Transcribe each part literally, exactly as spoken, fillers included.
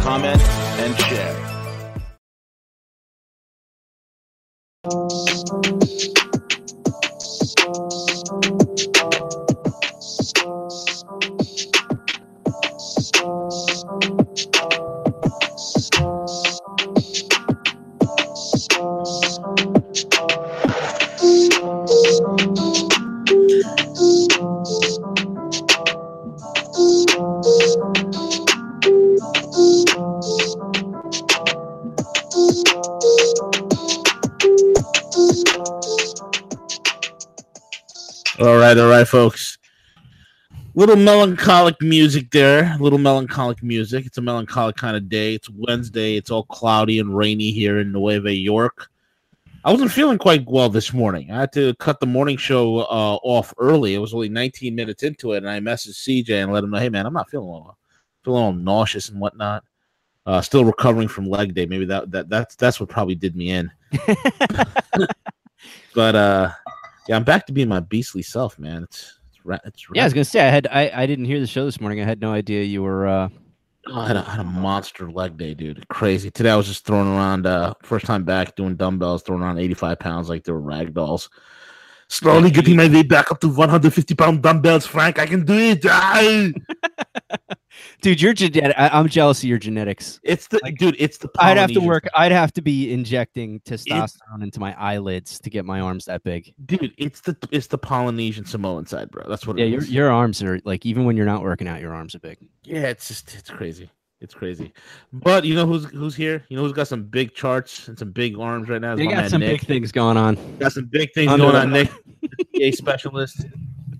comment, and share. Folks, little melancholic music there. Little melancholic music. It's a melancholic kind of day. It's Wednesday. It's all cloudy and rainy here in Nueva York. I wasn't feeling quite well this morning. I had to cut the morning show uh, off early. It was only nineteen minutes into it, and I messaged C J and let him know, "Hey, man, I'm not feeling well. I'm feeling all nauseous and whatnot. Uh, still recovering from leg day. Maybe that that that's that's what probably did me in." But uh. Yeah, I'm back to being my beastly self, man. It's it's, ra- it's ra- yeah. I was gonna say I had I, I didn't hear the show this morning. I had no idea you were. Uh... Oh, I, had a, I had a monster leg day, dude. Crazy. Today I was just throwing around. Uh, first time back doing dumbbells, throwing around eighty-five pounds like they were rag dolls. Slowly getting my way back up to one hundred fifty pound dumbbells, Frank. I can do it. Dude, your genetic. I'm jealous of your genetics. It's the like, dude. It's the. I'd have to work. Thing. I'd have to be injecting testosterone it, into my eyelids to get my arms that big. Dude, it's the it's the Polynesian Samoan side, bro. That's what. Yeah, it your is. Your arms are like even when you're not working out, your arms are big. Yeah, it's just it's crazy. It's crazy. But you know who's who's here? You know who's got some big charts and some big arms right now? They got some Nick. Big things going on. Got some big things Under going on, Nick. A specialist.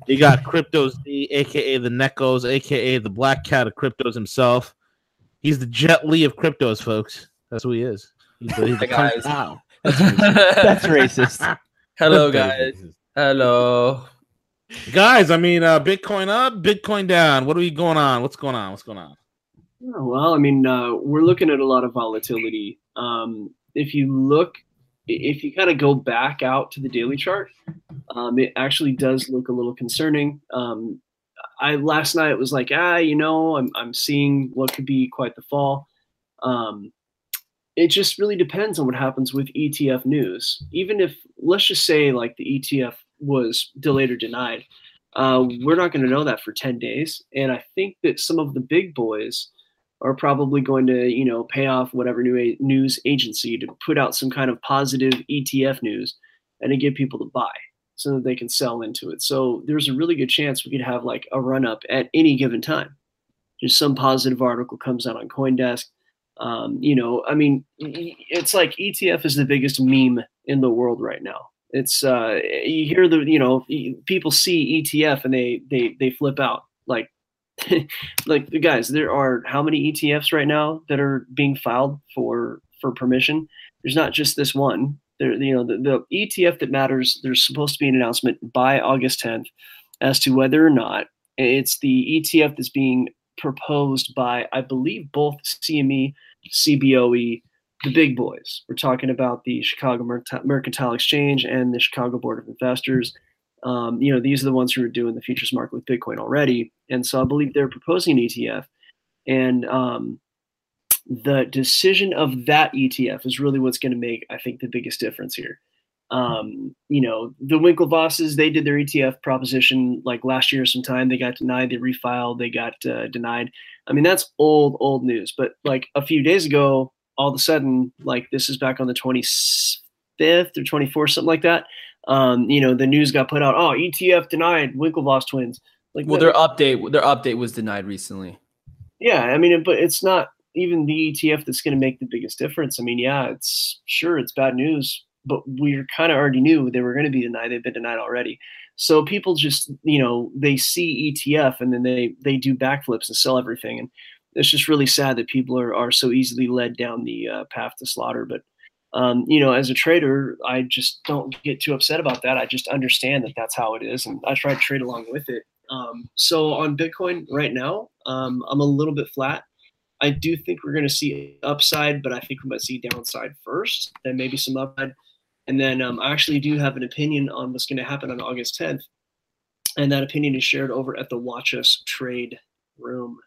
You got Crypto Z, a k a the Necos, a k a the black cat of cryptos himself. He's the Jet Li of cryptos, folks. That's who he is. He's the, he's the guys. Wow. That's racist. That's racist. Hello, guys. Racist. Hello. Guys, I mean, uh, Bitcoin up, Bitcoin down. What are we going on? What's going on? What's going on? Oh, well, I mean, uh, we're looking at a lot of volatility. Um, if you look, if you kind of go back out to the daily chart, um, it actually does look a little concerning. Um, I last night was like, ah, you know, I'm I'm seeing what could be quite the fall. Um, it just really depends on what happens with E T F news. Even if, let's just say, like the E T F was delayed or denied, uh, we're not going to know that for ten days. And I think that some of the big boys are probably going to, you know, pay off whatever new news agency to put out some kind of positive E T F news and to get people to buy so that they can sell into it. So there's a really good chance we could have like a run up at any given time. Just some positive article comes out on CoinDesk. Um, you know, I mean, it's like E T F is the biggest meme in the world right now. It's uh, you hear the, you know, people see E T F and they, they, they flip out like, like guys, there are how many E T Fs right now that are being filed for for permission? There's not just this one. There, you know, the, the E T F that matters. There's supposed to be an announcement by August tenth as to whether or not it's the E T F that's being proposed by, I believe, both C M E, C B O E, the big boys. We're talking about the Chicago Mercantile Exchange and the Chicago Board of Investors. Um, you know, these are the ones who are doing the futures market with Bitcoin already. And so I believe they're proposing an E T F. And um, the decision of that E T F is really what's going to make, I think, the biggest difference here. Um, you know, the Winklevosses, they did their E T F proposition like last year sometime. They got denied. They refiled. They got uh, denied. I mean, that's old, old news. But like a few days ago, all of a sudden, like this is back on the twenty-fifth or twenty-fourth, something like that. Um, you know, the news got put out. Oh, E T F denied, Winklevoss twins. Like, well, that, their update, their update was denied recently. Yeah, I mean, it, but it's not even the E T F that's going to make the biggest difference. I mean, yeah, it's sure it's bad news, but we kind of already knew they were going to be denied. They've been denied already. So people just, you know, they see E T F and then they they do backflips and sell everything. And it's just really sad that people are, are so easily led down the uh, path to slaughter. But, um, you know, as a trader, I just don't get too upset about that. I just understand that that's how it is, and I try to trade along with it. Um, so on Bitcoin right now, um, I'm a little bit flat. I do think we're going to see upside, but I think we might see downside first, then maybe some upside. And then um, I actually do have an opinion on what's going to happen on August tenth. And that opinion is shared over at the Watch Us Trade Room.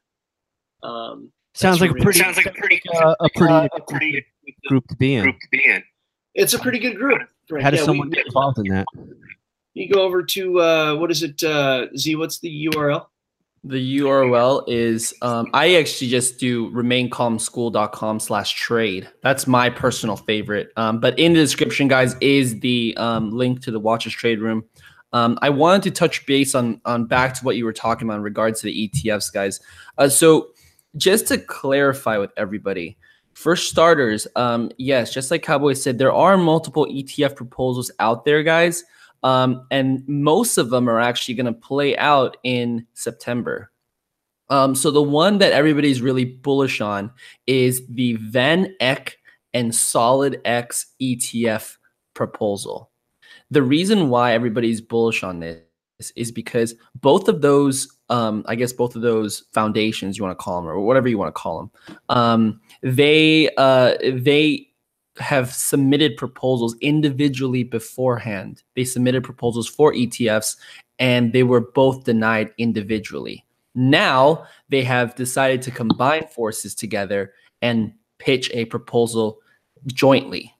Um, sounds like a pretty, sounds like a pretty, uh, a pretty, uh, a pretty group to be in. Group to be in. It's a pretty good group. Right? How does yeah, someone we, get involved in that? You go over to uh, what is it, uh, Z? What's the U R L? The U R L is um, I actually just do remain calm school dot com slash trade. That's my personal favorite. Um, but in the description, guys, is the um, link to the Watch Us Trade Room. Um, I wanted to touch base on on back to what you were talking about in regards to the E T Fs, guys. Uh, so just to clarify with everybody, for starters, um, yes, just like Cowboy said, there are multiple E T F proposals out there, guys. Um, and most of them are actually going to play out in September. Um, so the one that everybody's really bullish on is the Van Eck and SolidX E T F proposal. The reason why everybody's bullish on this is because both of those, um, I guess both of those foundations, you want to call them, or whatever you want to call them, um, they uh, they have submitted proposals individually beforehand. They submitted proposals for E T Fs, and they were both denied individually. Now they have decided to combine forces together and pitch a proposal jointly.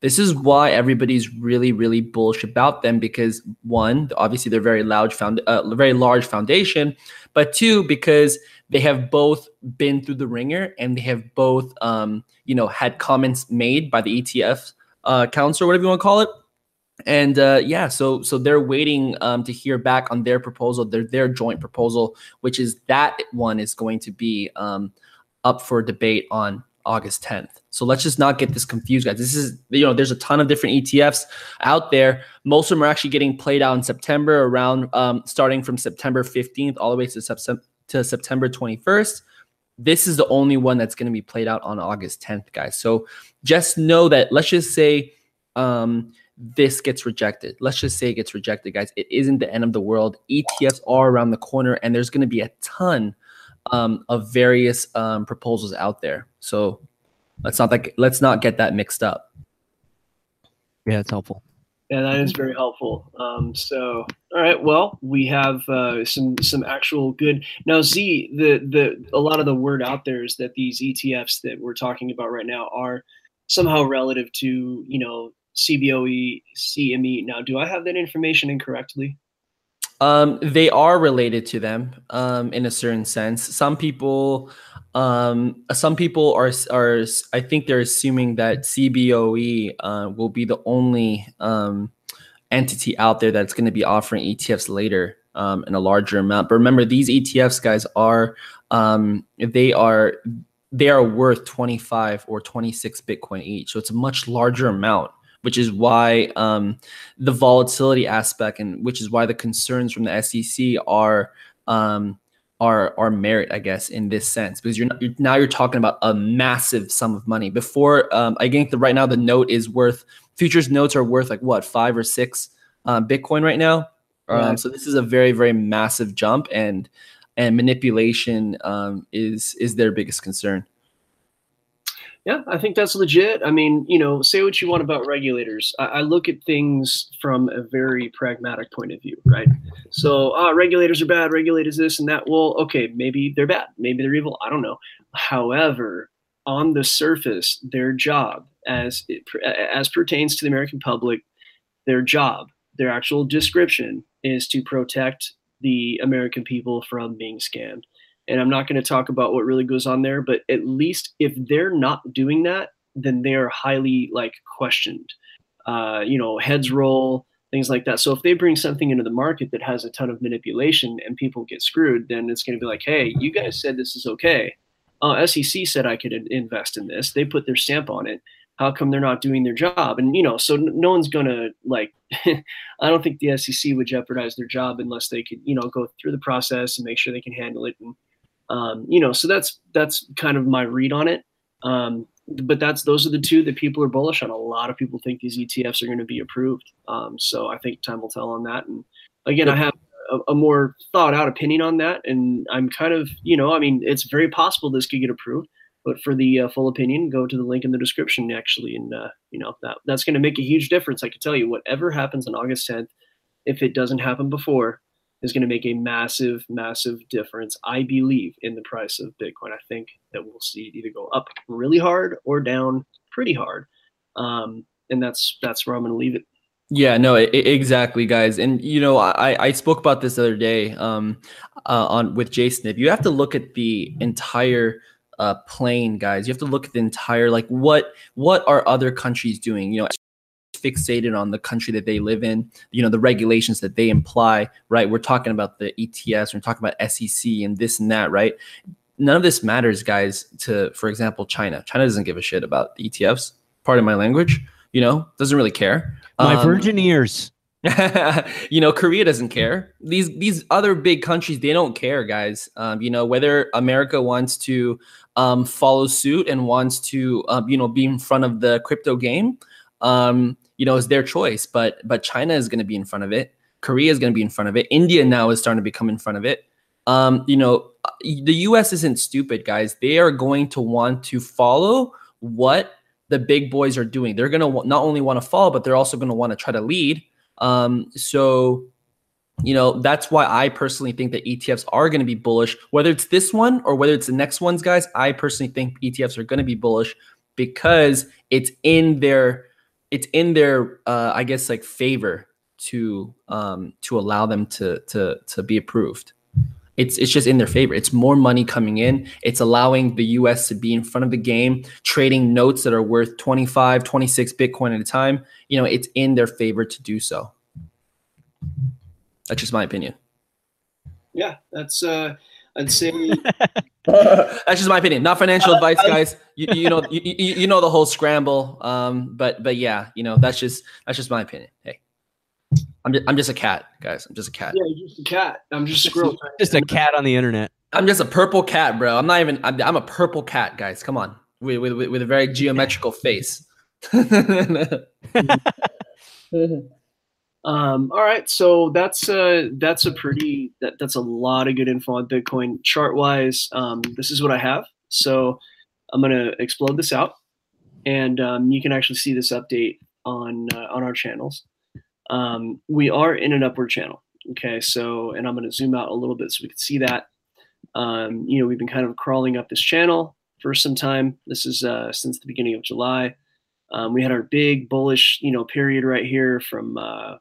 This is why everybody's really, really bullish about them, because one, obviously they're very large, found, uh, very large foundation, but two, because they have both been through the ringer, and they have both, um, you know, had comments made by the E T F uh, council, or whatever you want to call it. And uh, yeah, so so they're waiting um, to hear back on their proposal, their their joint proposal, which is that one is going to be um, up for debate on August tenth. So let's just not get this confused, guys. This is, you know, there's a ton of different E T Fs out there. Most of them are actually getting played out in September, around um, starting from September fifteenth all the way to, sub- to September twenty-first. This is the only one that's going to be played out on August tenth, guys. So just know that, let's just say um, this gets rejected. Let's just say it gets rejected, guys. It isn't the end of the world. E T Fs are around the corner, and there's going to be a ton Um, of various um, proposals out there, so let's not like let's not get that mixed up. Yeah, it's helpful. Yeah, that is very helpful. Um, so, all right, well, we have uh, some some actual good now. Z, the the a lot of the word out there is that these E T Fs that we're talking about right now are somehow relative to, you know, C B O E, C M E. Now, do I have that information incorrectly? Um, they are related to them, um, in a certain sense. Some people, um, some people are, are, I think they're assuming that C B O E, uh, will be the only, um, entity out there that's going to be offering E T Fs later, um, in a larger amount. But remember, these E T Fs, guys, are, um, they are, they are worth twenty-five or twenty-six Bitcoin each. So it's a much larger amount, which is why um, the volatility aspect, and which is why the concerns from the S E C are um, are are merit, I guess, in this sense, because you're, not, you're now you're talking about a massive sum of money. Before, um, I think that right now the note is worth futures notes are worth like what five or six um, Bitcoin right now. Right. Um, so this is a very, very massive jump, and and manipulation um, is is their biggest concern. Yeah, I think that's legit. I mean, you know, say what you want about regulators. I, I look at things from a very pragmatic point of view, right? So uh, regulators are bad, regulators this and that. Well, okay, maybe they're bad. Maybe they're evil. I don't know. However, on the surface, their job as it, as pertains to the American public, their job, their actual description is to protect the American people from being scammed. And I'm not going to talk about what really goes on there, but at least if they're not doing that, then they are highly like questioned, uh, you know, heads roll, things like that. So if they bring something into the market that has a ton of manipulation and people get screwed, then it's going to be like, hey, you guys said this is okay. Uh, S E C said I could in- invest in this. They put their stamp on it. How come they're not doing their job? And, you know, so no one's going to like, I don't think the S E C would jeopardize their job unless they could, you know, go through the process and make sure they can handle it and Um, you know, so that's that's kind of my read on it. Um, but that's those are the two that people are bullish on. A lot of people think these E T Fs are going to be approved. Um, so I think time will tell on that. And again, I have a, a more thought out opinion on that. And I'm kind of, you know, I mean, it's very possible this could get approved. But for the uh, full opinion, go to the link in the description, actually. And, uh, you know, that that's going to make a huge difference. I can tell you, whatever happens on August tenth, if it doesn't happen before, is going to make a massive, massive difference, I believe, in the price of Bitcoin. I think that we'll see it either go up really hard or down pretty hard. Um, and that's that's where I'm going to leave it. Yeah, no, it, exactly, guys. And, you know, I, I spoke about this the other day um, uh, on with Jason. If you have to look at the entire uh, plane, guys, you have to look at the entire, like, what what are other countries doing? You know, fixated on the country that they live in, you know, the regulations that they imply, right? We're talking about the E T Fs, we're talking about S E C and this and that, right? None of this matters, guys, to, for example, China. China doesn't give a shit about the E T Fs, pardon my language, you know, doesn't really care. My um, virgin ears. You know, Korea doesn't care. These these other big countries, they don't care, guys. Um, you know, whether America wants to um, follow suit and wants to, um, you know, be in front of the crypto game, um, you know, it's their choice, but but China is going to be in front of it. Korea is going to be in front of it. India now is starting to become in front of it. Um, you know, the U S isn't stupid, guys. They are going to want to follow what the big boys are doing. They're going to not only want to follow, but they're also going to want to try to lead. Um, so, you know, that's why I personally think that E T Fs are going to be bullish, whether it's this one or whether it's the next ones, guys. I personally think E T Fs are going to be bullish because it's in their It's in their, uh, I guess, like favor to um, to allow them to to to be approved. It's it's just in their favor. It's more money coming in. It's allowing the U S to be in front of the game, trading notes that are worth twenty-five, twenty-six Bitcoin at a time. You know, it's in their favor to do so. That's just my opinion. Yeah, that's. Uh, I'd say that's just my opinion. Not financial advice, guys. You, you know, you, you know the whole scramble. Um, but but yeah, you know, that's just that's just my opinion. Hey, I'm just, I'm just a cat, guys. I'm just a cat. Yeah, you're just a cat. I'm just a squirrel. Just a cat on the internet. I'm just a purple cat, bro. I'm not even. I'm, I'm a purple cat, guys. Come on, with with with a very geometrical face. Um, all right, so that's uh that's a pretty that, that's a lot of good info on Bitcoin chart wise. Um, this is what I have, so I'm gonna explode this out, and um, you can actually see this update on uh, on our channels. Um, we are in an upward channel, okay? So, and I'm gonna zoom out a little bit so we can see that. Um, you know, we've been kind of crawling up this channel for some time. This is uh, since the beginning of July. Um, we had our big bullish, you know, period right here from. Uh,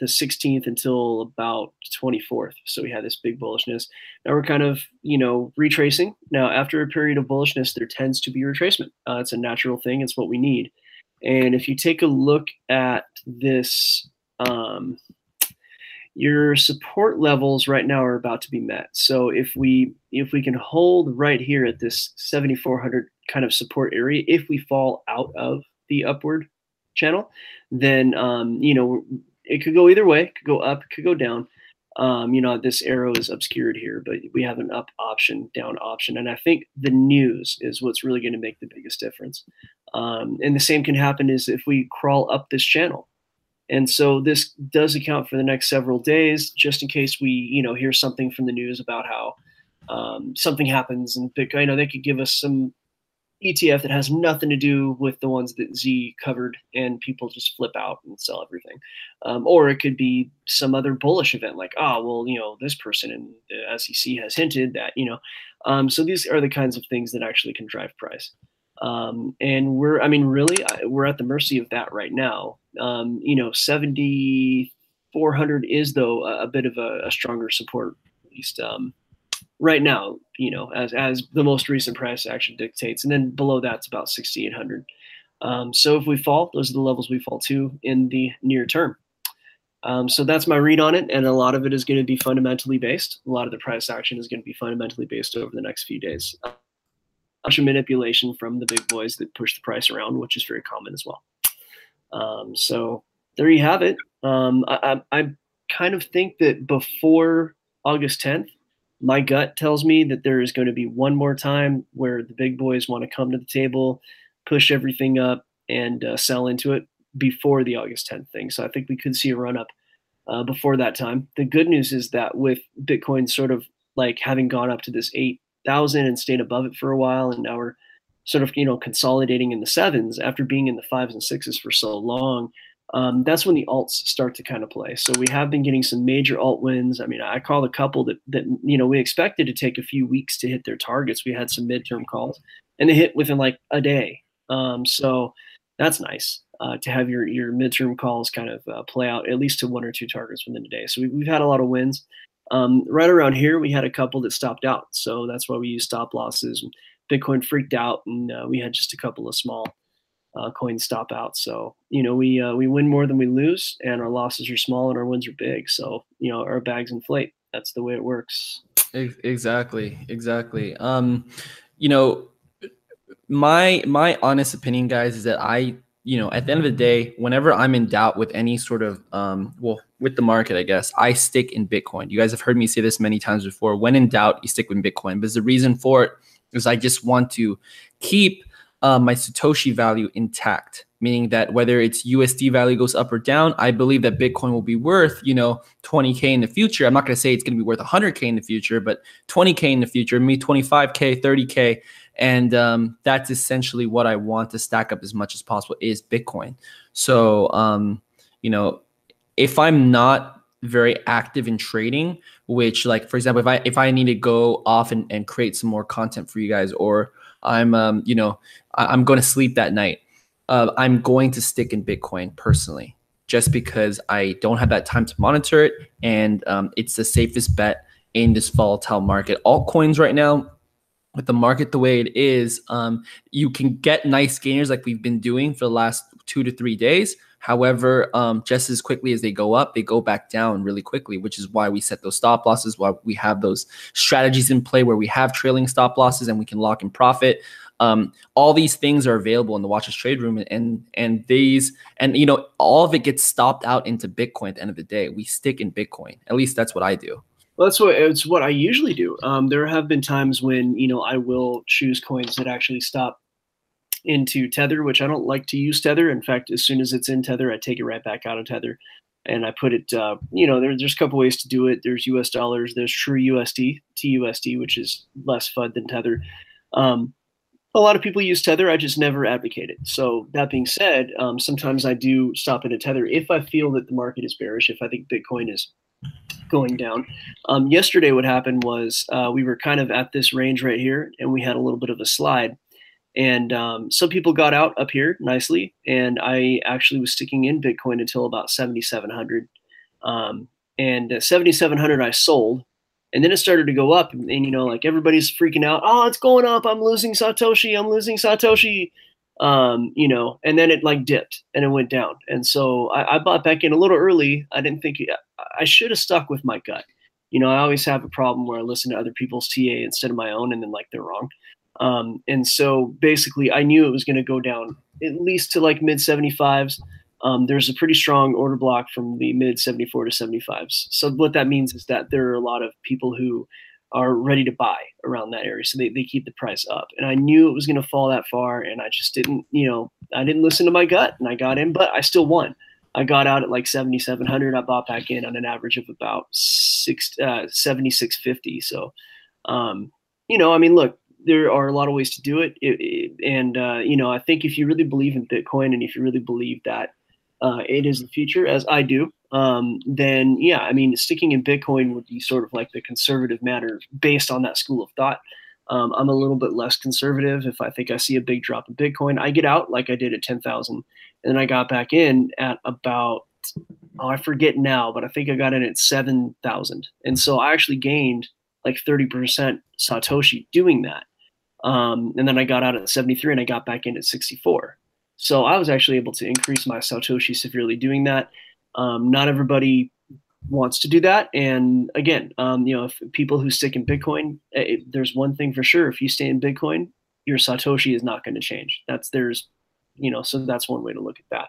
the sixteenth until about twenty-fourth. So we had this big bullishness. Now we're kind of, you know, retracing. Now after a period of bullishness, there tends to be retracement. Uh, it's a natural thing. It's what we need. And if you take a look at this, um, your support levels right now are about to be met. So if we, if we can hold right here at this seventy-four hundred kind of support area, if we fall out of the upward channel, then, um, you know, it could go either way. It could go up, it could go down. Um, you know, this arrow is obscured here, but we have an up option, down option. And I think the news is what's really going to make the biggest difference. Um, and the same can happen is if we crawl up this channel. And so this does account for the next several days, just in case we, you know, hear something from the news about how um, something happens. And Bitcoin, you know, they could give us some E T F that has nothing to do with the ones that Z covered, and people just flip out and sell everything. Um, or it could be some other bullish event like, oh, well, you know, this person in the S E C has hinted that, you know. Um, so these are the kinds of things that actually can drive price. Um, and we're, I mean, really, I, we're at the mercy of that right now. Um, you know, seventy-four hundred is, though, a, a bit of a, a stronger support, at least, um, right now, you know, as as the most recent price action dictates. And then below that's about sixty-eight hundred. Um, so if we fall, those are the levels we fall to in the near term. Um, so that's my read on it. And a lot of it is going to be fundamentally based. A lot of the price action is going to be fundamentally based over the next few days. Uh, manipulation from the big boys that push the price around, which is very common as well. Um, so there you have it. Um, I, I, I kind of think that before August tenth, My gut tells me that there is going to be one more time where the big boys want to come to the table, push everything up, and uh, sell into it before the August tenth thing. So I think we could see a run up uh, before that time. The good news is that with Bitcoin sort of like having gone up to this eight thousand and stayed above it for a while, and now we're sort of, you know, consolidating in the sevens after being in the fives and sixes for so long, um, that's when the alts start to kind of play. So we have been getting some major alt wins. I mean, I called a couple that, that, you know, we expected to take a few weeks to hit their targets. We had some midterm calls and they hit within like a day. Um, so that's nice uh, to have your, your midterm calls kind of uh, play out at least to one or two targets within a day. So we, we've had a lot of wins. Um, right around here, we had a couple that stopped out. So that's why we use stop losses. And Bitcoin freaked out, and uh, we had just a couple of small uh, coin stop outs. So, you know, we uh, we win more than we lose, and our losses are small and our wins are big. So, you know, our bags inflate. That's the way it works. Exactly. Exactly. Um, you know, my my honest opinion, guys, is that I, you know, at the end of the day, whenever I'm in doubt with any sort of, um, well, with the market, I guess, I stick in Bitcoin. You guys have heard me say this many times before. When in doubt, you stick with Bitcoin. Because the reason for it is I just want to keep uh, my Satoshi value intact, meaning that whether it's U S D value goes up or down, I believe that Bitcoin will be worth, you know, twenty K in the future. I'm not going to say it's going to be worth one hundred K in the future, but twenty K in the future, maybe twenty-five K, thirty K. And um, that's essentially what I want to stack up as much as possible is Bitcoin. So, um, you know, if I'm not very active in trading, which like, for example, if I if I need to go off and, and create some more content for you guys, or I'm, um, you know, I, I'm going to sleep that night, uh, I'm going to stick in Bitcoin personally, just because I don't have that time to monitor it. And um, it's the safest bet in this volatile market. Altcoins right now, with the market the way it is, um, you can get nice gainers like we've been doing for the last two to three days. However, um, just as quickly as they go up, they go back down really quickly, which is why we set those stop losses, why we have those strategies in play where we have trailing stop losses and we can lock in profit. Um, all these things are available in the Watch Us Trade Room, and, and and these and you know all of it gets stopped out into Bitcoin. At the end of the day, we stick in Bitcoin. At least that's what I do. Well, that's what it's what I usually do. Um, there have been times when, you know, I will choose coins that actually stop into Tether, which I don't like to use Tether. In fact, as soon as it's in Tether, I take it right back out of Tether, and I put it. Uh, you know, there, there's a couple ways to do it. There's U S dollars. There's True U S D, T U S D, which is less F U D than Tether. Um, a lot of people use Tether. I just never advocate it. So that being said, um, sometimes I do stop into Tether if I feel that the market is bearish. If I think Bitcoin is going down. Um, yesterday, what happened was uh, we were kind of at this range right here, and we had a little bit of a slide. And um, some people got out up here nicely, and I actually was sticking in Bitcoin until about seventy-seven hundred. Um, and at seventy-seven hundred, I sold, and then it started to go up. And, and you know, like everybody's freaking out. Oh, it's going up! I'm losing Satoshi! I'm losing Satoshi! Um, you know, and then it like dipped and it went down. And so I, I bought back in a little early. I didn't think I should have stuck with my gut. You know, I always have a problem where I listen to other people's T A instead of my own, and then like they're wrong. Um, and so basically I knew it was going to go down at least to like mid seventy-fives. Um, there's a pretty strong order block from the mid seventy-four to seventy-fives. So what that means is that there are a lot of people who are ready to buy around that area. So they, they keep the price up, and I knew it was going to fall that far. And I just didn't, you know, I didn't listen to my gut, and I got in, but I still won. I got out at like seventy-seven hundred. I bought back in on an average of about six, uh, seventy-six fifty. So, um, you know, I mean, look, there are a lot of ways to do it. it, it and, uh, you know, I think if you really believe in Bitcoin, and if you really believe that uh, it is the future, as I do, Um, then yeah, I mean, sticking in Bitcoin would be sort of like the conservative manner based on that school of thought. Um, I'm a little bit less conservative. If I think I see a big drop in Bitcoin, I get out like I did at ten thousand, and then I got back in at about, oh, I forget now, but I think I got in at seven thousand. And so I actually gained like thirty percent Satoshi doing that. Um, and then I got out at seventy-three, and I got back in at sixty-four. So I was actually able to increase my Satoshi severely doing that. Um, not everybody wants to do that. And again, um, you know, if people who stick in Bitcoin, it, there's one thing for sure. If you stay in Bitcoin, your Satoshi is not going to change. That's there's, you know, so that's one way to look at that.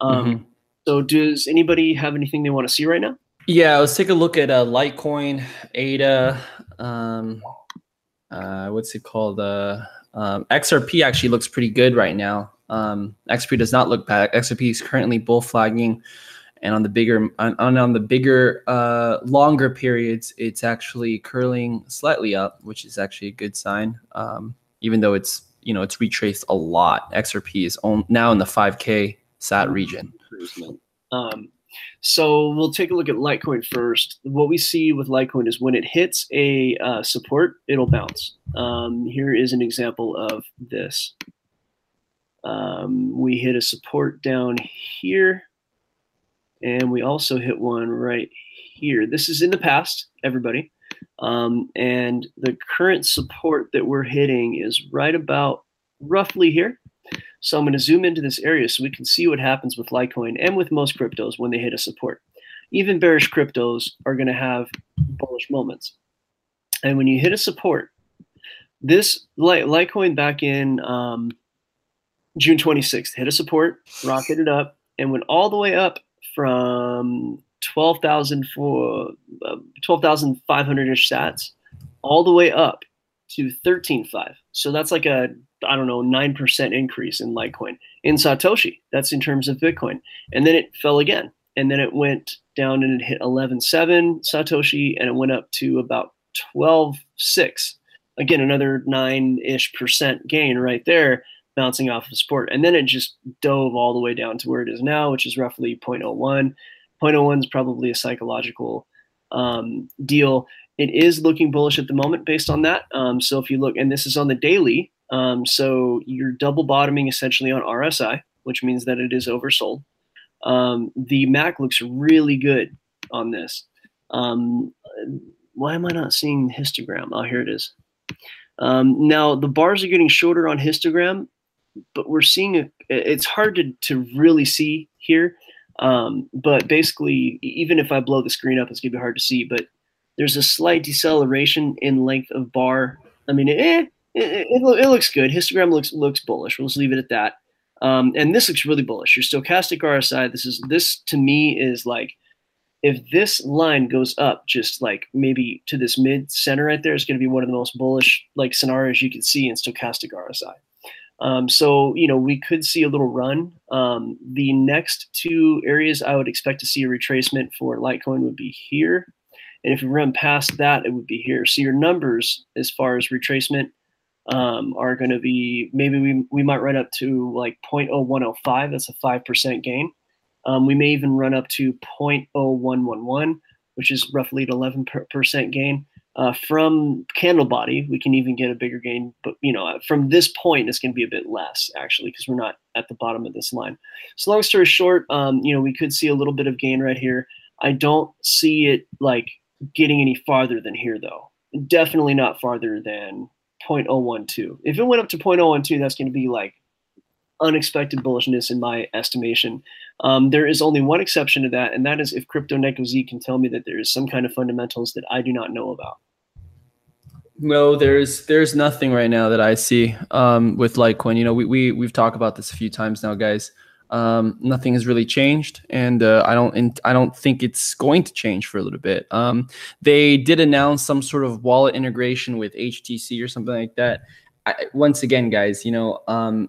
Um, mm-hmm. So does anybody have anything they want to see right now? Yeah, let's take a look at uh, Litecoin, A D A, um, uh, what's it called? Uh, um, X R P actually looks pretty good right now. Um, X R P does not look bad. X R P is currently bull flagging, and on the bigger, on, on the bigger, uh, longer periods, it's actually curling slightly up, which is actually a good sign. Um, even though it's, you know, it's retraced a lot. X R P is on, now in the five K S A T region. Um, So we'll take a look at Litecoin first. What we see with Litecoin is when it hits a uh, support, it'll bounce. Um, here is an example of this. Um, we hit a support down here, and we also hit one right here. This is in the past, everybody. Um, and the current support that we're hitting is right about roughly here. So I'm going to zoom into this area so we can see what happens with Litecoin and with most cryptos when they hit a support. Even bearish cryptos are going to have bullish moments. And when you hit a support, this Litecoin back in um, June twenty-sixth hit a support, rocketed up, and went all the way up from twelve thousand five hundred-ish sats all the way up to thirteen five. So that's like a, I don't know, nine percent increase in Litecoin. In Satoshi, that's in terms of Bitcoin. And then it fell again. And then it went down and it hit eleven seven Satoshi, and it went up to about twelve six. Again, another nine-ish percent gain right there, bouncing off of support. And then it just dove all the way down to where it is now, which is roughly zero point zero one. zero point zero one is probably a psychological um, deal. It is looking bullish at the moment based on that. Um, so if you look, and this is on the daily, Um, so you're double bottoming essentially on R S I, which means that it is oversold. Um, the M A C looks really good on this. Um, why am I not seeing the histogram? Oh, here it is. Um, now the bars are getting shorter on histogram, but we're seeing a, it's hard to, to really see here. Um, but basically, even if I blow the screen up, it's going to be hard to see, but there's a slight deceleration in length of bar. I mean, eh. It, it, it looks good. Histogram looks looks bullish. We'll just leave it at that. Um, and this looks really bullish. Your stochastic R S I, this is this to me is like, if this line goes up just like maybe to this mid center right there, it's going to be one of the most bullish like scenarios you can see in stochastic R S I. Um, so you know we could see a little run. Um, the next two areas I would expect to see a retracement for Litecoin would be here, and if you run past that, it would be here. So your numbers as far as retracement um are going to be, maybe we we might run up to like zero point zero one zero five. That's a five percent gain. Um we may even run up to zero point zero one one one, which is roughly an eleven percent gain. Uh from candle body we can even get a bigger gain, but you know from this point it's going to be a bit less actually because we're not at the bottom of this line. So long story short, um you know we could see a little bit of gain right here. I don't see it like getting any farther than here though, definitely not farther than zero point zero one two. If it went up to zero point zero one two, that's going to be like unexpected bullishness in my estimation. Um, there is only one exception to that, and that is if Crypto Neco Z can tell me that there is some kind of fundamentals that I do not know about. No, there's there's nothing right now that I see um, with Litecoin. You know, we, we we've talked about this a few times now, guys. Um, nothing has really changed, and uh, I don't and I don't think it's going to change for a little bit. Um, they did announce some sort of wallet integration with H T C or something like that. I, once again, guys, you know, um,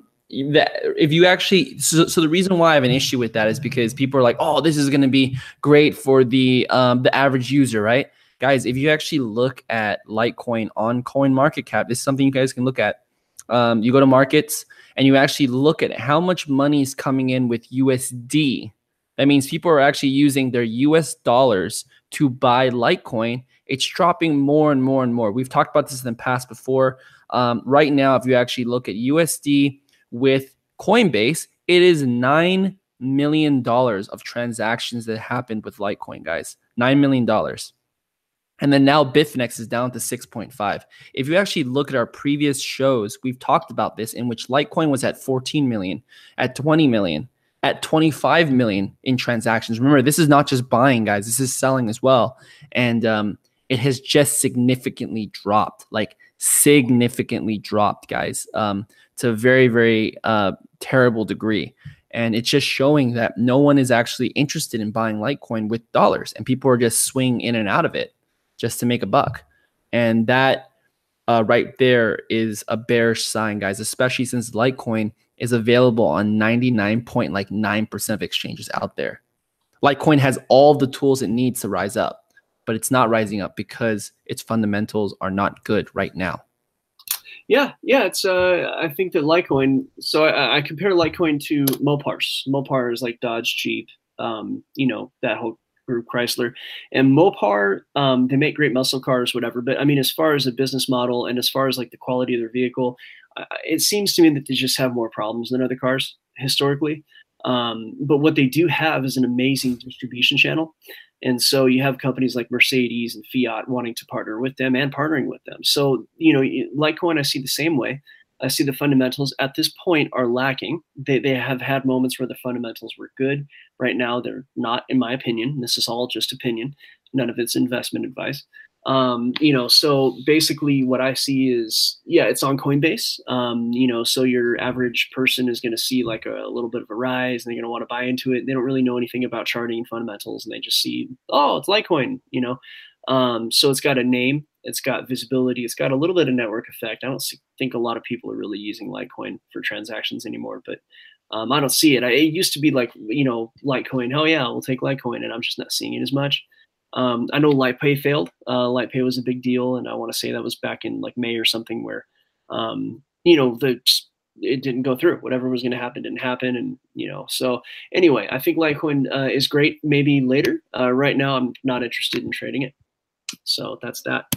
that if you actually so, so the reason why I have an issue with that is because people are like, oh, this is going to be great for the um, the average user, right? Guys, if you actually look at Litecoin on CoinMarketCap, this is something you guys can look at. Um, you go to markets and you actually look at how much money is coming in with U S D. That means people are actually using their U S dollars to buy Litecoin. It's dropping more and more and more. We've talked about this in the past before. Um, right now, if you actually look at U S D with Coinbase, it is nine million dollars of transactions that happened with Litecoin, guys. nine million dollars. And then now Bittrex is down to six point five. If you actually look at our previous shows, we've talked about this in which Litecoin was at fourteen million, at twenty million, at twenty-five million in transactions. Remember, this is not just buying, guys. This is selling as well. And um, it has just significantly dropped, like significantly dropped, guys, um, to a very, very uh, terrible degree. And it's just showing that no one is actually interested in buying Litecoin with dollars, and people are just swinging in and out of it just to make a buck. And that uh, right there is a bearish sign, guys, especially since Litecoin is available on ninety-nine point nine percent of exchanges out there. Litecoin has all the tools it needs to rise up, but it's not rising up because its fundamentals are not good right now. Yeah, yeah, it's. Uh, I think that Litecoin. So I, I compare Litecoin to Mopars. Mopar is like Dodge, Jeep, um, you know, that whole group, Chrysler, and Mopar. Um, they make great muscle cars, whatever. But I mean, as far as the business model and as far as like the quality of their vehicle, uh, it seems to me that they just have more problems than other cars historically. Um, but what they do have is an amazing distribution channel. And so you have companies like Mercedes and Fiat wanting to partner with them and partnering with them. So, you know, Litecoin, I see the same way. I see the fundamentals at this point are lacking. They, they have had moments where the fundamentals were good. Right now, they're not, in my opinion. This is all just opinion. None of it's investment advice. Um, you know, so basically what I see is, yeah, it's on Coinbase. Um, you know, so your average person is going to see like a, a little bit of a rise, and they're going to want to buy into it. They don't really know anything about charting and fundamentals, and they just see, oh, it's Litecoin, you know? Um, so it's got a name, it's got visibility, it's got a little bit of network effect. I don't think a lot of people are really using Litecoin for transactions anymore, but, um, I don't see it. I, it used to be like, you know, Litecoin, oh yeah, we'll take Litecoin, and I'm just not seeing it as much. Um, I know LitePay failed. Uh, LitePay was a big deal, and I want to say that was back in like May or something, where um, you know the it didn't go through. Whatever was going to happen didn't happen, and you know. So anyway, I think Litecoin uh, is great. Maybe later. Uh, right now, I'm not interested in trading it. So that's that.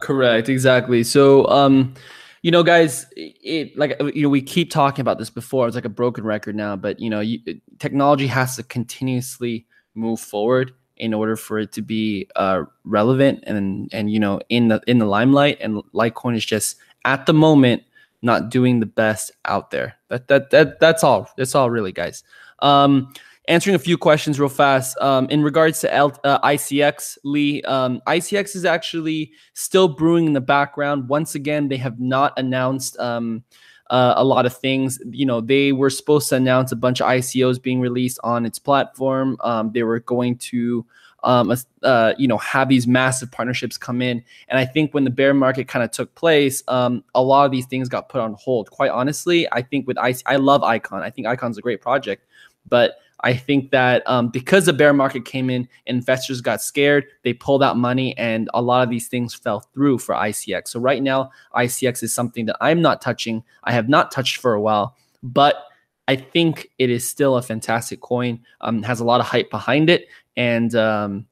Correct. Exactly. So um, you know, guys, it like you know we keep talking about this before. It's like a broken record now, but you know, you, technology has to continuously move forward in order for it to be uh, relevant and, and, you know, in the, in the limelight. And Litecoin is just at the moment not doing the best out there. That, that, that, that's all. That's all really, guys. Um, answering a few questions real fast. Um, in regards to L, uh, I C X, Lee, um, I C X is actually still brewing in the background. Once again, they have not announced um, uh, a lot of things. You know, they were supposed to announce a bunch of I C Os being released on its platform. Um, they were going to, um, uh, you know, have these massive partnerships come in. And I think when the bear market kind of took place, um, a lot of these things got put on hold. Quite honestly, I think with I C, I love ICON. I think ICON's a great project, but I think that um, because the bear market came in, investors got scared, they pulled out money, and a lot of these things fell through for I C X. So right now, I C X is something that I'm not touching. I have not touched for a while, but I think it is still a fantastic coin. Um, has a lot of hype behind it, and um,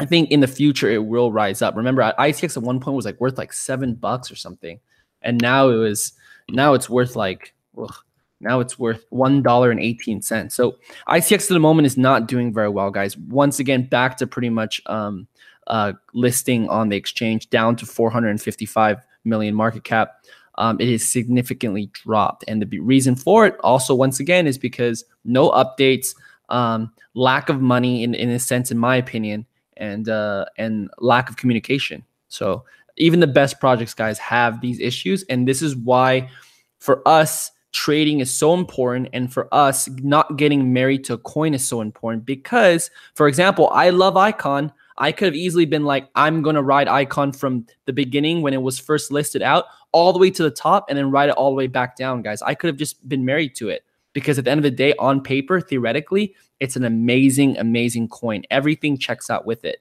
I think in the future, it will rise up. Remember, I C X at one point was like worth like seven bucks or something, and now it was, now it's worth like, ugh. Now it's worth one dollar and eighteen cents. So I C X at the moment is not doing very well, guys. Once again, back to pretty much um, uh, listing on the exchange, down to four hundred fifty-five million market cap. Um, it is significantly dropped. And the reason for it also, once again, is because no updates, um, lack of money in, in a sense, in my opinion, and, uh, and lack of communication. So even the best projects, guys, have these issues. And this is why for us, trading is so important, and for us not getting married to a coin is so important, because for example, I love Icon. I could have easily been like, I'm going to ride Icon from the beginning when it was first listed out all the way to the top, and then ride it all the way back down, guys. I could have just been married to it, because at the end of the day, on paper, theoretically, it's an amazing, amazing coin. Everything checks out with it.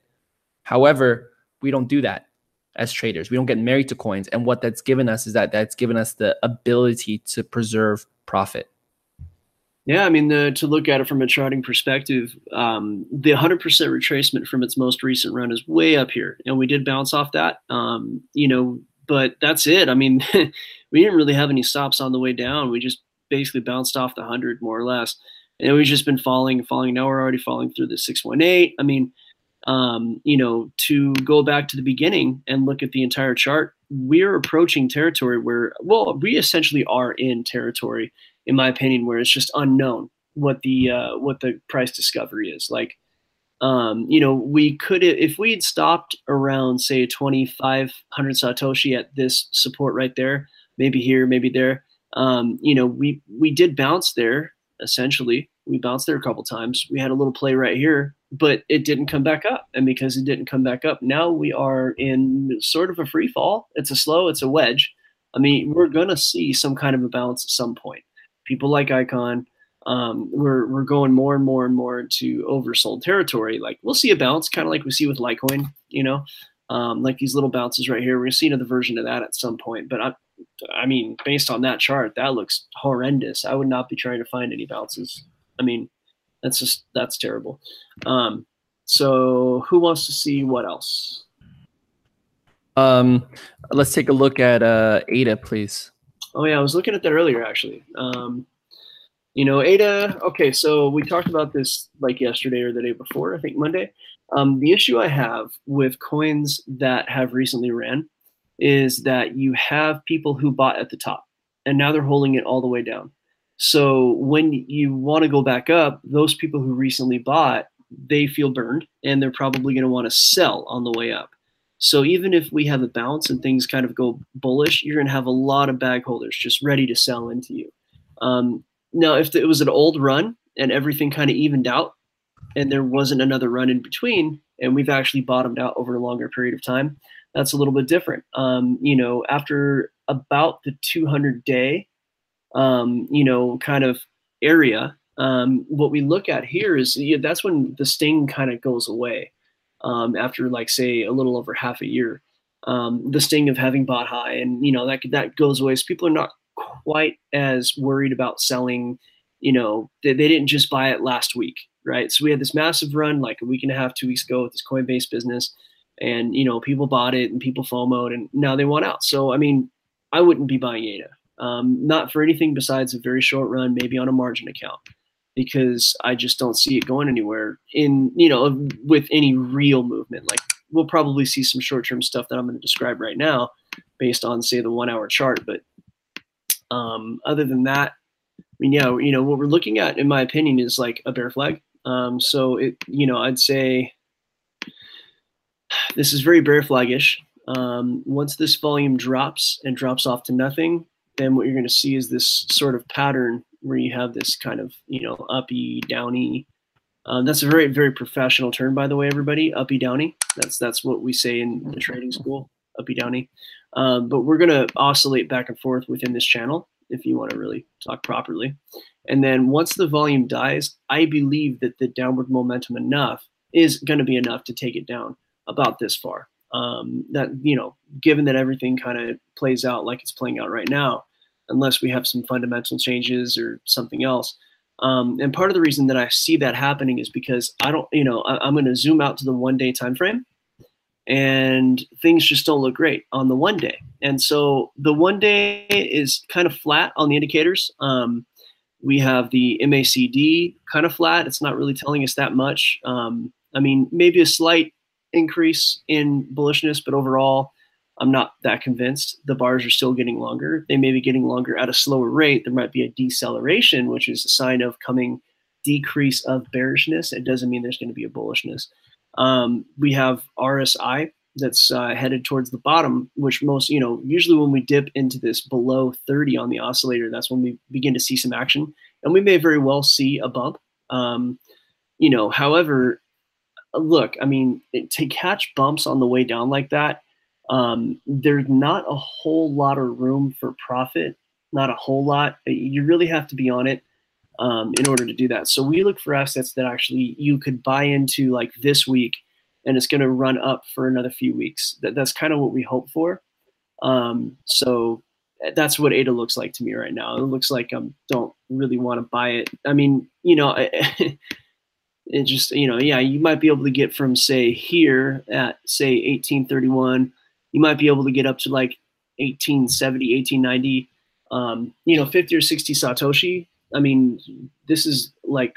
However, we don't do that. As traders, we don't get married to coins, and what that's given us is that that's given us the ability to preserve profit. Yeah, I mean, the, to look at it from a charting perspective, um, the one hundred percent retracement from its most recent run is way up here, and we did bounce off that, um, you know, but that's it. I mean, we didn't really have any stops on the way down. We just basically bounced off the one hundred more or less, and we've just been falling and falling. Now we're already falling through the six one eight. I mean, Um, you know, to go back to the beginning and look at the entire chart, we're approaching territory where, well, we essentially are in territory, in my opinion, where it's just unknown what the, uh, what the price discovery is. Like, um, you know, we could, if we had stopped around, say, twenty-five hundred Satoshi at this support right there, maybe here, maybe there, um, you know, we, we did bounce there. essentially. We bounced there a couple times. We had a little play right here, but it didn't come back up. And because it didn't come back up, now we are in sort of a free fall. It's a slow, it's a wedge. I mean, we're going to see some kind of a bounce at some point. People like ICON, um, we're, we're going more and more and more into oversold territory. Like, we'll see a bounce, kind of like we see with Litecoin, you know, um, like these little bounces right here. We're going to see another version of that at some point. But I, I mean, based on that chart, that looks horrendous. I would not be trying to find any bounces. I mean, that's just, that's terrible. Um, so who wants to see what else? Um, let's take a look at uh, A D A, please. Oh, yeah, I was looking at that earlier, actually. Um, you know, A D A, okay, so we talked about this like yesterday or the day before, I think Monday. Um, the issue I have with coins that have recently ran is that you have people who bought at the top, and now they're holding it all the way down. So when you want to go back up, those people who recently bought, they feel burned, and they're probably going to want to sell on the way up. So even if we have a bounce and things kind of go bullish, you're going to have a lot of bag holders just ready to sell into you. Um, now, if it was an old run and everything kind of evened out and there wasn't another run in between and we've actually bottomed out over a longer period of time, that's a little bit different. Um, you know, after about the two hundred day, um, you know, kind of area, um, what we look at here is, you know, that's when the sting kind of goes away. Um, after like, say, a little over half a year, um, the sting of having bought high, and, you know, that, that goes away. So people are not quite as worried about selling, you know, they, they didn't just buy it last week, right? So we had this massive run like a week and a half, two weeks ago with this Coinbase business, and, you know, people bought it and people FOMO'd, and now they want out. So, I mean, I wouldn't be buying A D A, um, not for anything besides a very short run, maybe on a margin account, because I just don't see it going anywhere in, you know, with any real movement. Like, we'll probably see some short-term stuff that I'm going to describe right now based on, say, the one hour chart. But um, other than that, I mean, yeah, you know, what we're looking at, in my opinion, is like a bear flag. Um, so it, you know, I'd say this is very bear flag-ish. Um, once this volume drops and drops off to nothing, then what you're going to see is this sort of pattern where you have this kind of, you know, uppy, downy. Um, that's a very, very professional term, by the way, everybody. Uppy, downy. That's that's what we say in the trading school, uppy, downy. Um, but we're going to oscillate back and forth within this channel, if you want to really talk properly. And then once the volume dies, I believe that the downward momentum enough is going to be enough to take it down about this far. Um, that, you know, given that everything kind of plays out like it's playing out right now, unless we have some fundamental changes or something else. Um, and part of the reason that I see that happening is because I don't, you know, I, I'm going to zoom out to the one day time frame, and things just don't look great on the one day. And so the one day is kind of flat on the indicators. Um, we have the M A C D kind of flat. It's not really telling us that much. Um, I mean, maybe a slight increase in bullishness, but overall, I'm not that convinced. The bars are still getting longer. They may be getting longer at a slower rate. There might be a deceleration, which is a sign of coming decrease of bearishness. It doesn't mean there's going to be a bullishness. Um, we have R S I that's uh, headed towards the bottom, which most, you know, usually when we dip into this below thirty on the oscillator, that's when we begin to see some action. And we may very well see a bump. Um, you know, however, look, I mean, it, to catch bumps on the way down like that, Um, there's not a whole lot of room for profit, not a whole lot. You really have to be on it um, in order to do that. So we look for assets that actually you could buy into like this week, and it's going to run up for another few weeks. That, that's kind of what we hope for. Um, so that's what A D A looks like to me right now. It looks like I um, don't really want to buy it. I mean, you know, I, it just, you know, yeah, you might be able to get from, say, here at, say, eighteen thirty-one. You might be able to get up to like eighteen seventy, eighteen ninety, um, you know, fifty or sixty Satoshi. I mean, this is like,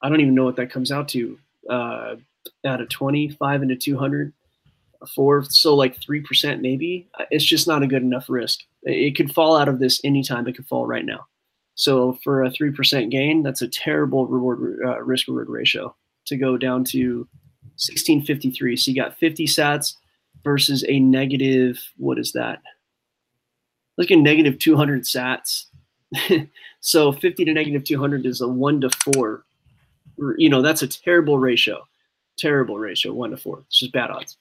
I don't even know what that comes out to, uh, out of twenty-five into two hundred, four, so like three percent maybe. It's just not a good enough risk. It could fall out of this anytime. It could fall right now. So for a three percent gain, that's a terrible reward uh, risk reward ratio to go down to sixteen fifty-three. So you got fifty sats versus a negative, what is that? Like a negative two hundred sats So fifty to negative two hundred is a one to four. You know, that's a terrible ratio. Terrible ratio, one to four. It's just bad odds.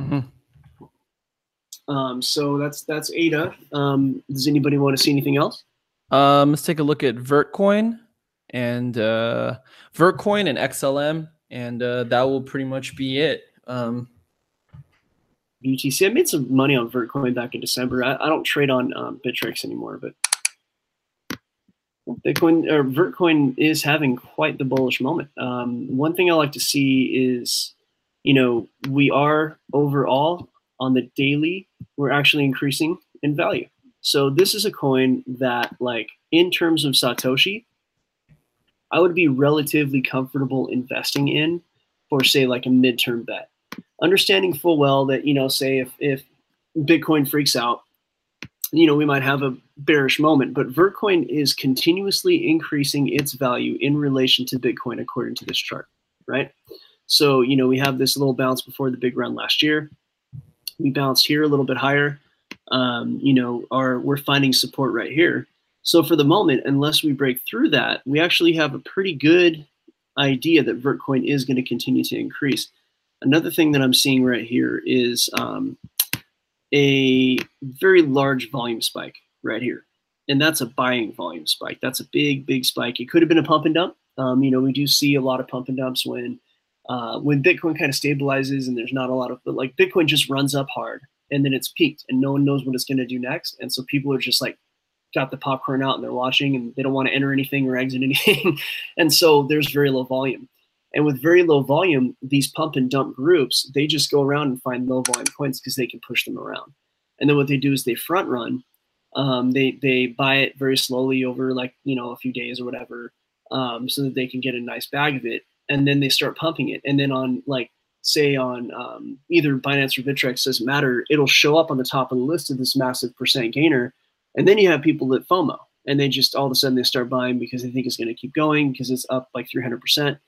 Mm-hmm. Um, so that's that's A D A. Um, does anybody want to see anything else? Um, let's take a look at Vertcoin and uh, Vertcoin and X L M, and uh, that will pretty much be it. Um, B T C. I made some money on Vertcoin back in December. I, I don't trade on um, Bittrex anymore, but Bitcoin or Vertcoin is having quite the bullish moment. Um, one thing I like to see is, you know, we are overall on the daily, we're actually increasing in value. So this is a coin that, like, in terms of Satoshi, I would be relatively comfortable investing in for, say, like a midterm bet. Understanding full well that, you know, say if, if Bitcoin freaks out, you know, we might have a bearish moment, but Vertcoin is continuously increasing its value in relation to Bitcoin according to this chart, right? So, you know, we have this little bounce before the big run last year. We bounced here a little bit higher. Um, you know, our, we're finding support right here. So for the moment, unless we break through that, we actually have a pretty good idea that Vertcoin is going to continue to increase. Another thing that I'm seeing right here is um, a very large volume spike right here. And that's a buying volume spike. That's a big, big spike. It could have been a pump and dump. Um, you know, we do see a lot of pump and dumps when uh, when Bitcoin kind of stabilizes and there's not a lot of, but like Bitcoin just runs up hard and then it's peaked and no one knows what it's going to do next. And so people are just like, got the popcorn out and they're watching and they don't want to enter anything or exit anything. And so there's very low volume. And with very low volume, these pump and dump groups, they just go around and find low volume coins because they can push them around. And then what they do is they front run. Um, they they buy it very slowly over like, you know, a few days or whatever, um, so that they can get a nice bag of it. And then they start pumping it. And then on like, say on um, either Binance or Bittrex, doesn't matter, it'll show up on the top of the list of this massive percent gainer. And then you have people that FOMO and they just all of a sudden they start buying because they think it's going to keep going because it's up like three hundred percent.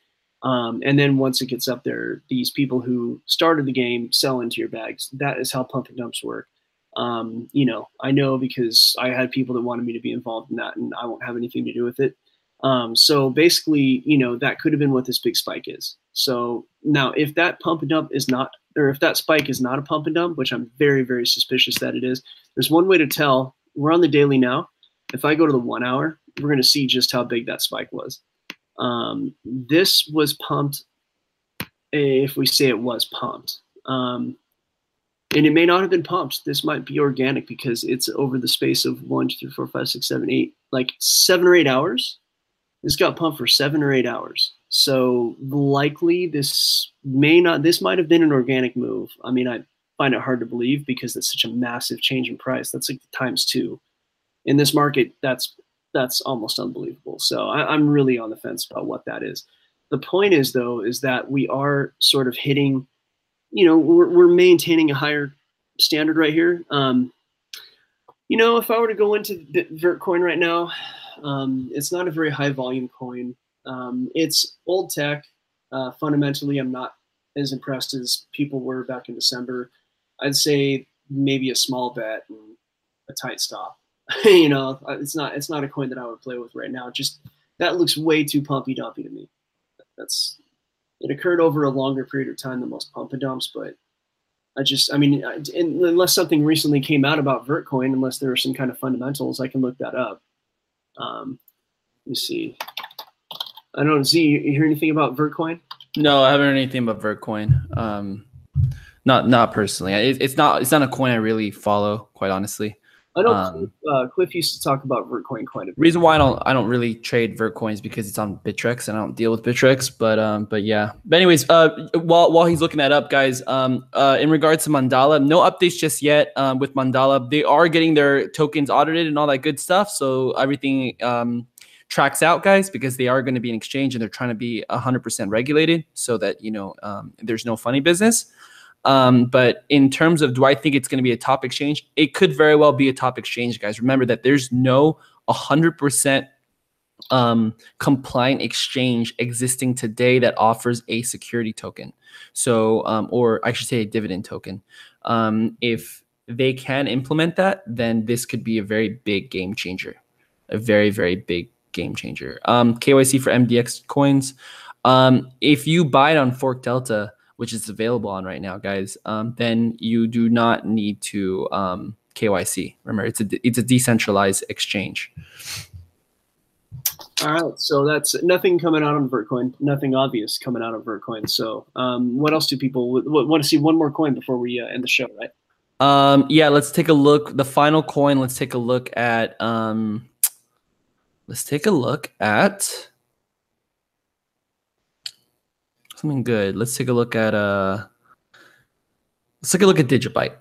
Um, and then once it gets up there, these people who started the game sell into your bags. That is how pump and dumps work. Um, you know, I know because I had people that wanted me to be involved in that and I won't have anything to do with it. Um, so basically, you know, that could have been what this big spike is. So now if that pump and dump is not, or if that spike is not a pump and dump, which I'm very, very suspicious that it is, there's one way to tell. We're on the daily now. If I go to the one hour, we're going to see just how big that spike was. Um, this was pumped, if we say it was pumped. Um, and it may not have been pumped. This might be organic because it's over the space of one, two, three, four, five, six, seven, eight, like seven or eight hours. This got pumped for seven or eight hours. So likely this may not, this might have been an organic move. I mean, I find it hard to believe because it's such a massive change in price. That's like times two in this market. That's that's almost unbelievable. So I, I'm really on the fence about what that is. The point is, though, is that we are sort of hitting, you know, we're, we're maintaining a higher standard right here. Um, you know, if I were to go into Vertcoin right now, um, it's not a very high volume coin. Um, it's old tech. Uh, fundamentally, I'm not as impressed as people were back in December. I'd say maybe a small bet and a tight stop. You know, it's not it's not a coin that I would play with right now. Just that looks way too pumpy dumpy to me. That's it occurred over a longer period of time than most pump and dumps, but I just I mean, I, unless something recently came out about Vertcoin, unless there are some kind of fundamentals, I can look that up. Um, let me see. I don't know, Z, you hear anything about Vertcoin? No, I haven't heard anything about Vertcoin. Um, Not, not personally. It, it's not, it's not a coin I really follow, quite honestly. I know um, uh, Cliff used to talk about Vertcoin quite a bit. Reason why I don't, I don't really trade Vertcoin is because it's on Bittrex and I don't deal with Bittrex. But, um, but yeah. But anyways, uh, while while he's looking that up, guys, um, uh, in regards to Mandala, no updates just yet. Um, with Mandala, they are getting their tokens audited and all that good stuff. So everything, um. tracks out, guys, because they are going to be an exchange and they're trying to be one hundred percent regulated so that, you know, um, there's no funny business. Um, but in terms of do I think it's going to be a top exchange, it could very well be a top exchange, guys. Remember that there's no one hundred percent um, compliant exchange existing today that offers a security token. So, um, or I should say a dividend token. Um, if they can implement that, then this could be a very big game changer. a very, very big game changer. Um, K Y C for M D X coins. Um, if you buy it on Fork Delta, which is available on right now, guys, um, then you do not need to um, K Y C. Remember, it's a it's a decentralized exchange. All right, so that's nothing coming out on Vertcoin, nothing obvious coming out of Vertcoin. So, um, what else do people w want to see? One more coin before we uh, end the show, right? Um, yeah, let's take a look. The final coin. Let's take a look at. Um, let's take a look at. Something good. Let's take a look at uh let's take a look at Digibyte.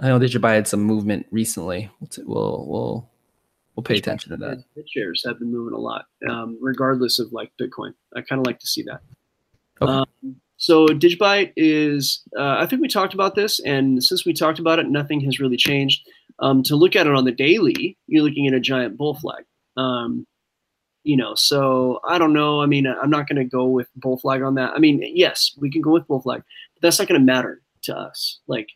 I know Digibyte had some movement recently. We'll we'll we'll pay attention to that. The shares have been moving a lot, um, regardless of like Bitcoin. I kind of like to see that. Okay. Um, so Digibyte is. Uh, I think we talked about this, and since we talked about it, nothing has really changed. Um, to look at it on the daily, you're looking at a giant bull flag. Um, You know, so I don't know. I mean, I'm not going to go with bull flag on that. I mean, yes, we can go with bull flag, but that's not going to matter to us, like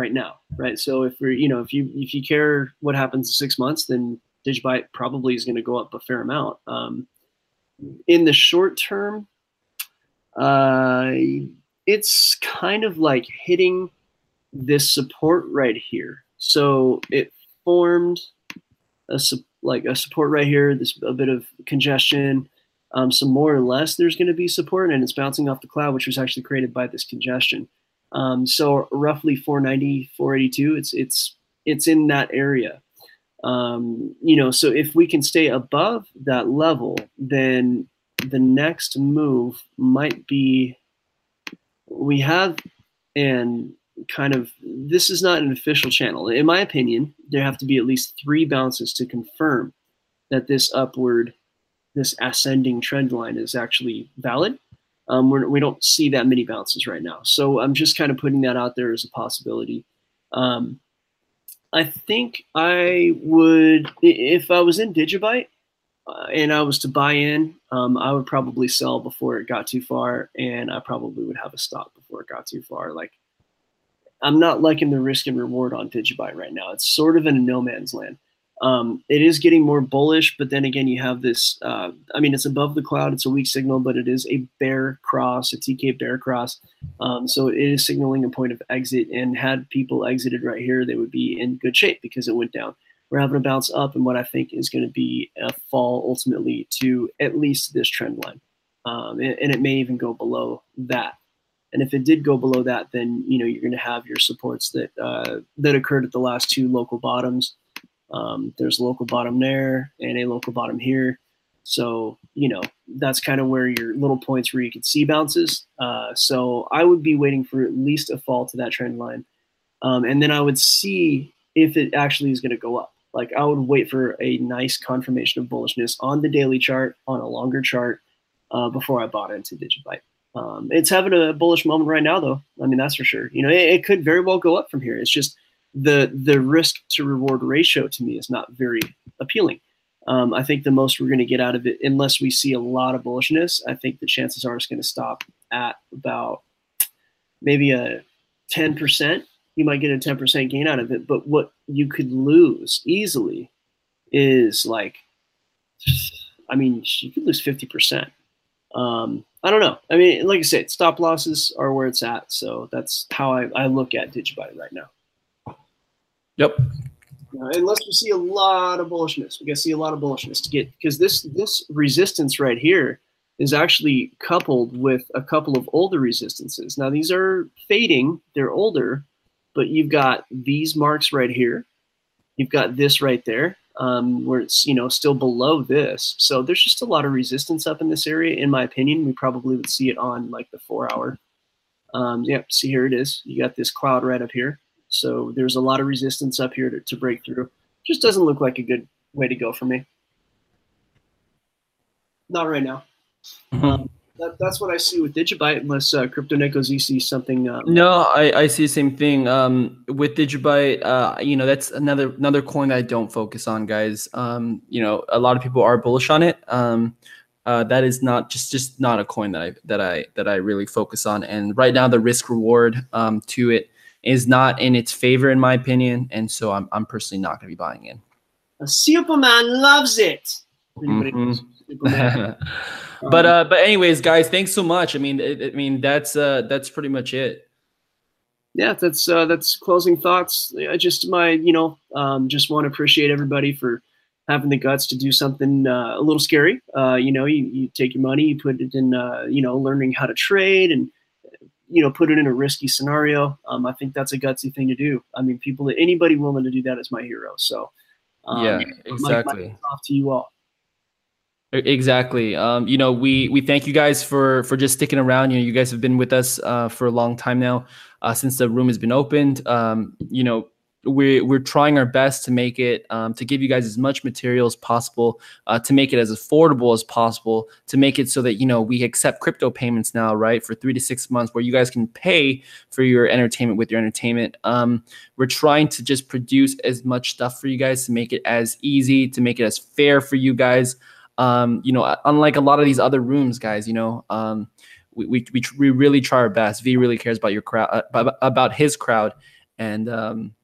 right now, right? So if we're, you know, if you if you care what happens in six months, then Digibyte probably is going to go up a fair amount. Um, in the short term, uh, it's kind of like hitting this support right here. So it formed a support. Like a support right here, this a bit of congestion, um, some more or less there's going to be support, and it's bouncing off the cloud, which was actually created by this congestion. Um, so roughly four ninety, four eighty-two, it's it's it's in that area. Um, you know, so if we can stay above that level, then the next move might be we have an kind of, this is not an official channel. In my opinion, there have to be at least three bounces to confirm that this upward, this ascending trend line is actually valid. Um, we're, we don't see that many bounces right now. So I'm just kind of putting that out there as a possibility. Um, I think I would, if I was in Digibyte uh, and I was to buy in, um, I would probably sell before it got too far, and I probably would have a stop before it got too far. Like, I'm not liking the risk and reward on Digibyte right now. It's sort of in a no man's land. Um, it is getting more bullish, but then again, you have this, uh, I mean, it's above the cloud. It's a weak signal, but it is a bear cross, a T K bear cross. Um, so it is signaling a point of exit, and had people exited right here, they would be in good shape because it went down. We're having a bounce up, and what I think is going to be a fall ultimately to at least this trend line. Um, and, and it may even go below that. And if it did go below that, then you know you're going to have your supports that uh, that occurred at the last two local bottoms. Um, there's a local bottom there and a local bottom here, so you know that's kind of where your little points where you can see bounces. Uh, so I would be waiting for at least a fall to that trend line, um, and then I would see if it actually is going to go up. Like I would wait for a nice confirmation of bullishness on the daily chart, on a longer chart, uh, before I bought into Digibyte. Um, it's having a bullish moment right now, though. I mean, that's for sure. You know, it, it could very well go up from here. It's just the the risk to reward ratio to me is not very appealing. Um, I think the most we're going to get out of it, unless we see a lot of bullishness, I think the chances are it's going to stop at about maybe a ten percent. You might get a ten percent gain out of it, but what you could lose easily is like, I mean, you could lose fifty percent. Um, I don't know. I mean, like I said, stop losses are where it's at. So that's how I, I look at Digibyte right now. Yep. Now, unless we see a lot of bullishness, we got to see a lot of bullishness to get, because this, this resistance right here is actually coupled with a couple of older resistances. Now these are fading. They're older, but you've got these marks right here. You've got this right there. Um, where it's, you know, still below this. So there's just a lot of resistance up in this area. In my opinion, we probably would see it on like the four hour. Um, yep. See, here it is. You got this cloud right up here. So there's a lot of resistance up here to, to break through. Just doesn't look like a good way to go for me. Not right now. Mm-hmm. um, that, that's what I see with Digibyte, unless uh, Crypto Neco Z sees something. Um, no, I, I see the same thing um, with Digibyte. Uh, you know, that's another another coin that I don't focus on, guys. Um, you know, a lot of people are bullish on it. Um, uh, that is not just just not a coin that I that I that I really focus on. And right now, the risk reward um, to it is not in its favor, in my opinion. And so I'm I'm personally not going to be buying in. Superman loves it. Mm-hmm. but uh, but anyways, guys, thanks so much. I mean, it, I mean that's uh, that's pretty much it. Yeah, that's uh, that's closing thoughts. I just my you know um, just want to appreciate everybody for having the guts to do something uh, a little scary. Uh, you know, you, you take your money, you put it in uh, you know learning how to trade and you know put it in a risky scenario. Um, I think that's a gutsy thing to do. I mean, people, anybody willing to do that is my hero. So um, yeah, exactly. My, my off to you all. Exactly. Um, you know, we we thank you guys for for just sticking around. You know, you guys have been with us uh, for a long time now, uh, since the room has been opened. Um, you know, we we're trying our best to make it um, to give you guys as much material as possible, uh, to make it as affordable as possible, to make it so that you know we accept crypto payments now, right, for three to six months, where you guys can pay for your entertainment with your entertainment. Um, we're trying to just produce as much stuff for you guys to make it as easy, to make it as fair for you guys. Um, you know, unlike a lot of these other rooms, guys, you know, um, we, we, we, we really try our best. V really cares about your crowd, uh, about his crowd and, um,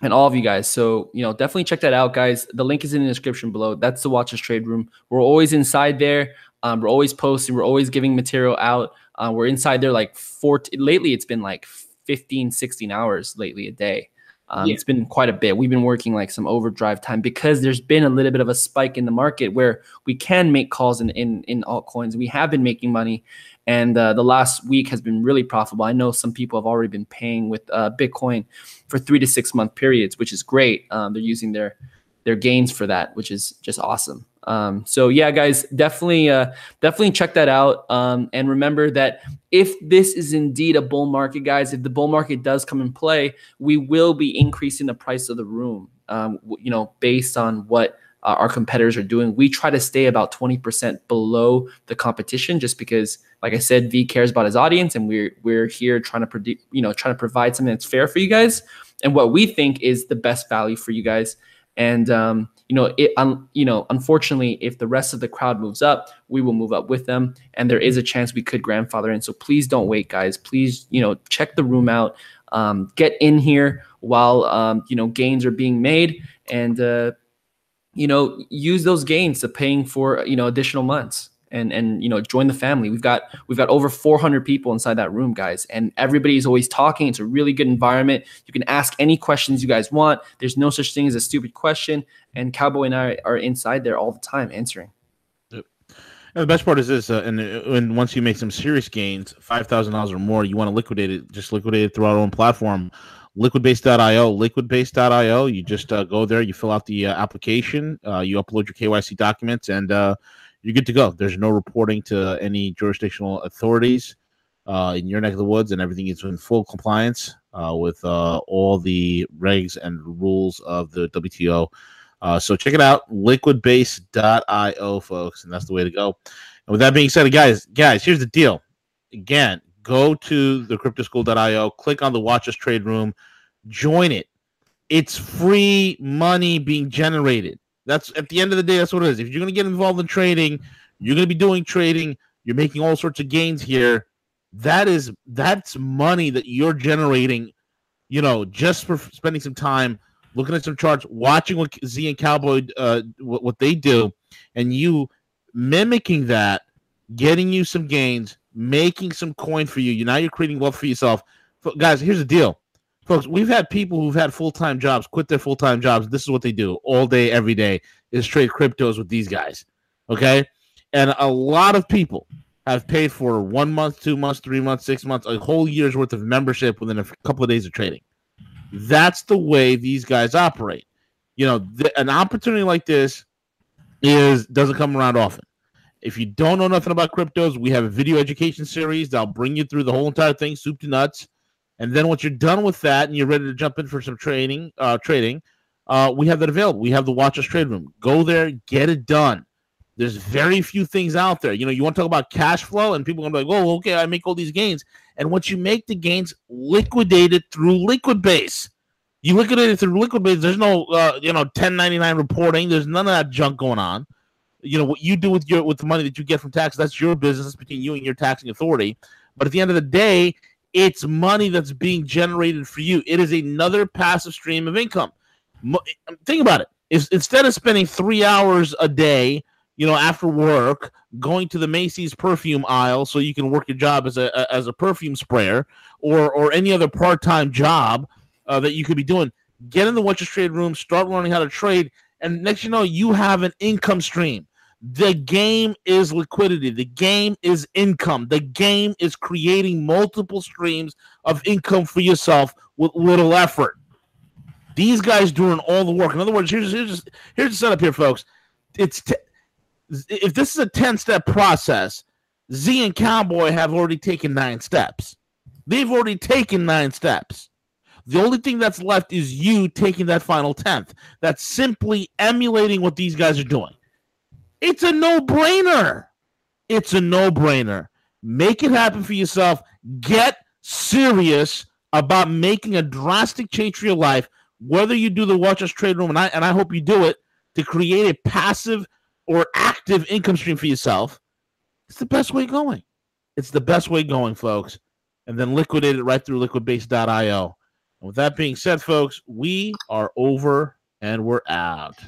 and all of you guys. So, you know, definitely check that out, guys. The link is in the description below. That's the Watch Us Trade Room. We're always inside there. Um, we're always posting. We're always giving material out. Uh, we're inside there like four, lately it's been like fifteen, sixteen hours lately a day. Um, yeah. It's been quite a bit. We've been working like some overdrive time because there's been a little bit of a spike in the market where we can make calls in, in, in altcoins. We have been making money, and uh, the last week has been really profitable. I know some people have already been paying with uh, Bitcoin for three to six month periods, which is great. Um, they're using their their gains for that, which is just awesome. Um, so yeah, guys, definitely, uh, definitely check that out. Um, and remember that if this is indeed a bull market, guys, if the bull market does come in play, we will be increasing the price of the room, um, you know, based on what uh, our competitors are doing. We try to stay about twenty percent below the competition just because, like I said, V cares about his audience, and we're, we're here trying to produce, you know, trying to provide something that's fair for you guys and what we think is the best value for you guys. And, um, you know, it, um, you know, unfortunately, if the rest of the crowd moves up, we will move up with them. And there is a chance we could grandfather in. So please don't wait, guys. Please, you know, check the room out. Um, get in here while, um, you know, gains are being made, and, uh, you know, use those gains to paying for, you know, additional months. And, and, you know, join the family. We've got, we've got over four hundred people inside that room, guys. And everybody's always talking. It's a really good environment. You can ask any questions you guys want. There's no such thing as a stupid question. And Cowboy and I are inside there all the time answering. Yep. And the best part is this. Uh, and, and once you make some serious gains, five thousand dollars or more, you want to liquidate it, just liquidate it through our own platform. LiquidBase dot I O, LiquidBase dot I O. You just uh, go there, you fill out the uh, application, uh, you upload your K Y C documents, and, uh, you're good to go. There's no reporting to any jurisdictional authorities uh, in your neck of the woods, and everything is in full compliance uh, with uh, all the regs and rules of the W T O. Uh, so check it out, liquidbase dot I O, folks, and that's the way to go. And with that being said, guys, guys, here's the deal. Again, go to the crypto school dot I O, click on the Watch Us Trade Room, join it. It's free money being generated. That's at the end of the day, that's what it is. If you're going to get involved in trading, you're going to be doing trading, you're making all sorts of gains here. That is, that's money that you're generating, you know, just for spending some time looking at some charts, watching what Z and Cowboy, uh, what, what they do, and you mimicking that, getting you some gains, making some coin for you. You now you're creating wealth for yourself. But guys, here's the deal. Folks, we've had people who've had full-time jobs quit their full-time jobs. This is what they do all day, every day, is trade cryptos with these guys, okay? And a lot of people have paid for one month, two months, three months, six months, a whole year's worth of membership within a couple of days of trading. That's the way these guys operate. You know, th- an opportunity like this is doesn't come around often. If you don't know nothing about cryptos, we have a video education series that'll bring you through the whole entire thing, soup to nuts. And then once you're done with that and you're ready to jump in for some trading, uh, trading, uh, we have that available. We have the Watch Us Trade Room. Go there, get it done. There's very few things out there. You know, you want to talk about cash flow, and people are going to be like, "Whoa, okay, I make all these gains." And once you make the gains, liquidate it through LiquidBase. You liquidate it through LiquidBase. There's no, uh, you know, ten ninety-nine reporting. There's none of that junk going on. You know what you do with your with the money that you get from taxes, that's your business. That's between you and your taxing authority. But at the end of the day, it's money that's being generated for you. It is another passive stream of income. Mo- think about it. is instead of spending three hours a day, you know, after work, going to the Macy's perfume aisle so you can work your job as a as a perfume sprayer or or any other part-time job uh, that you could be doing, get in the Watch Us Trade Room, start learning how to trade, and next you know, you have an income stream. The game is liquidity. The game is income. The game is creating multiple streams of income for yourself with little effort. These guys doing all the work. In other words, here's here's here's the setup here, folks. It's t- if this is a ten-step process, Z and Cowboy have already taken nine steps. They've already taken nine steps. The only thing that's left is you taking that final tenth. That's simply emulating what these guys are doing. It's a no-brainer. It's a no-brainer. Make it happen for yourself. Get serious about making a drastic change for your life, whether you do the Watch Us Trade Room, and I, and I hope you do it, to create a passive or active income stream for yourself. It's the best way going. It's the best way going, folks. And then liquidate it right through liquid base dot io. And with that being said, folks, we are over and we're out.